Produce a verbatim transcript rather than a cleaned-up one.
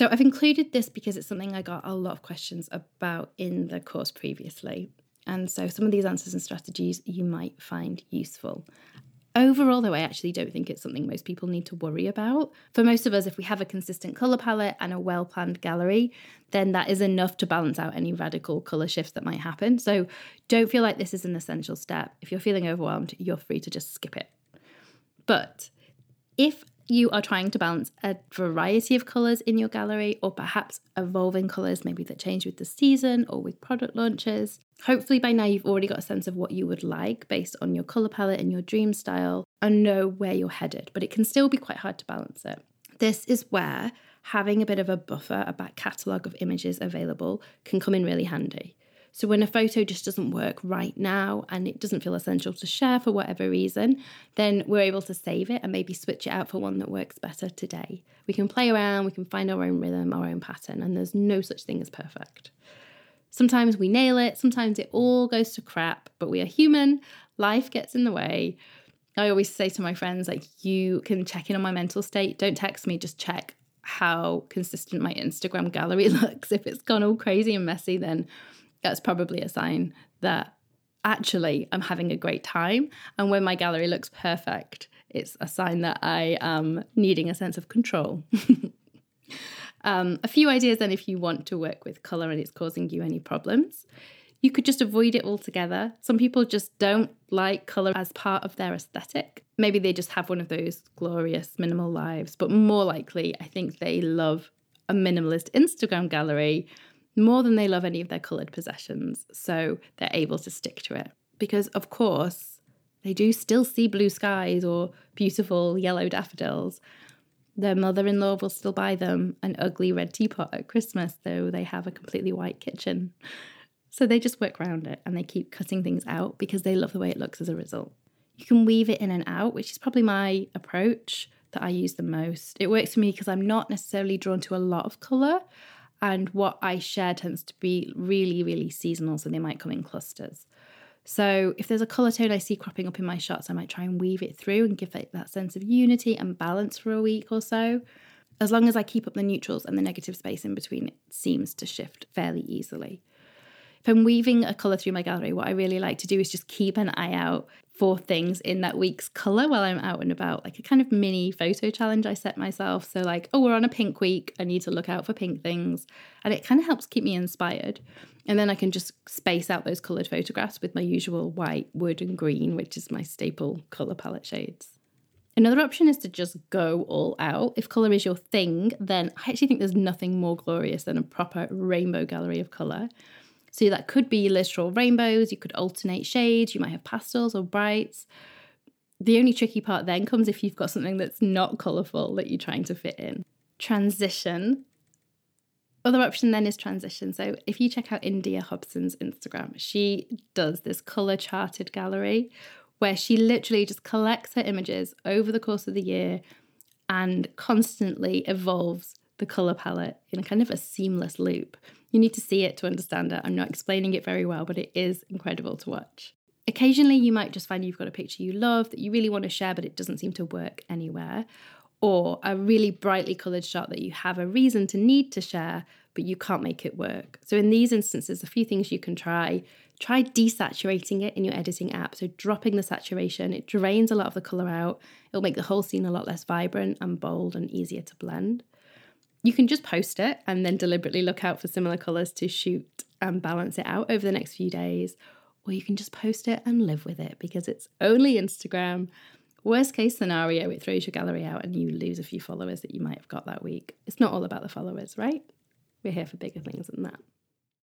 So I've included this because it's something I got a lot of questions about in the course previously. And so some of these answers and strategies you might find useful. Overall, though, I actually don't think it's something most people need to worry about. For most of us, if we have a consistent colour palette and a well-planned gallery, then that is enough to balance out any radical colour shifts that might happen. So don't feel like this is an essential step. If you're feeling overwhelmed, you're free to just skip it. But if you are trying to balance a variety of colours in your gallery, or perhaps evolving colours maybe that change with the season or with product launches, hopefully by now you've already got a sense of what you would like based on your colour palette and your dream style and know where you're headed, but it can still be quite hard to balance it. This is where having a bit of a buffer, a back catalogue of images available, can come in really handy. So when a photo just doesn't work right now and it doesn't feel essential to share for whatever reason, then we're able to save it and maybe switch it out for one that works better today. We can play around, we can find our own rhythm, our own pattern, and there's no such thing as perfect. Sometimes we nail it, sometimes it all goes to crap, but we are human, life gets in the way. I always say to my friends, like, you can check in on my mental state, don't text me, just check how consistent my Instagram gallery looks. If it's gone all crazy and messy, then that's probably a sign that actually I'm having a great time. And when my gallery looks perfect, it's a sign that I am needing a sense of control. um, a few ideas then if you want to work with colour and it's causing you any problems. You could just avoid it altogether. Some people just don't like colour as part of their aesthetic. Maybe they just have one of those glorious minimal lives, but more likely I think they love a minimalist Instagram gallery more than they love any of their coloured possessions, so they're able to stick to it. Because, of course, they do still see blue skies or beautiful yellow daffodils. Their mother-in-law will still buy them an ugly red teapot at Christmas, though they have a completely white kitchen. So they just work around it and they keep cutting things out because they love the way it looks as a result. You can weave it in and out, which is probably my approach that I use the most. It works for me because I'm not necessarily drawn to a lot of colour. And what I share tends to be really, really seasonal, so they might come in clusters. So if there's a colour tone I see cropping up in my shots, I might try and weave it through and give it that sense of unity and balance for a week or so. As long as I keep up the neutrals and the negative space in between, it seems to shift fairly easily. If I'm weaving a colour through my gallery, what I really like to do is just keep an eye out for things in that week's colour while I'm out and about, like a kind of mini photo challenge I set myself. So like, oh, we're on a pink week, I need to look out for pink things. And it kind of helps keep me inspired. And then I can just space out those coloured photographs with my usual white, wood and green, which is my staple colour palette shades. Another option is to just go all out. If colour is your thing, then I actually think there's nothing more glorious than a proper rainbow gallery of colour. So that could be literal rainbows, you could alternate shades, you might have pastels or brights. The only tricky part then comes if you've got something that's not colourful that you're trying to fit in. Transition. Other option then is transition. So if you check out India Hobson's Instagram, she does this colour charted gallery where she literally just collects her images over the course of the year and constantly evolves the colour palette in a kind of a seamless loop. You need to see it to understand it. I'm not explaining it very well, but it is incredible to watch. Occasionally, you might just find you've got a picture you love that you really want to share, but it doesn't seem to work anywhere. Or a really brightly coloured shot that you have a reason to need to share, but you can't make it work. So in these instances, a few things you can try. Try desaturating it in your editing app. So dropping the saturation, it drains a lot of the colour out. It'll make the whole scene a lot less vibrant and bold and easier to blend. You can just post it and then deliberately look out for similar colours to shoot and balance it out over the next few days. Or you can just post it and live with it because it's only Instagram. Worst case scenario, it throws your gallery out and you lose a few followers that you might have got that week. It's not all about the followers, right? We're here for bigger things than that.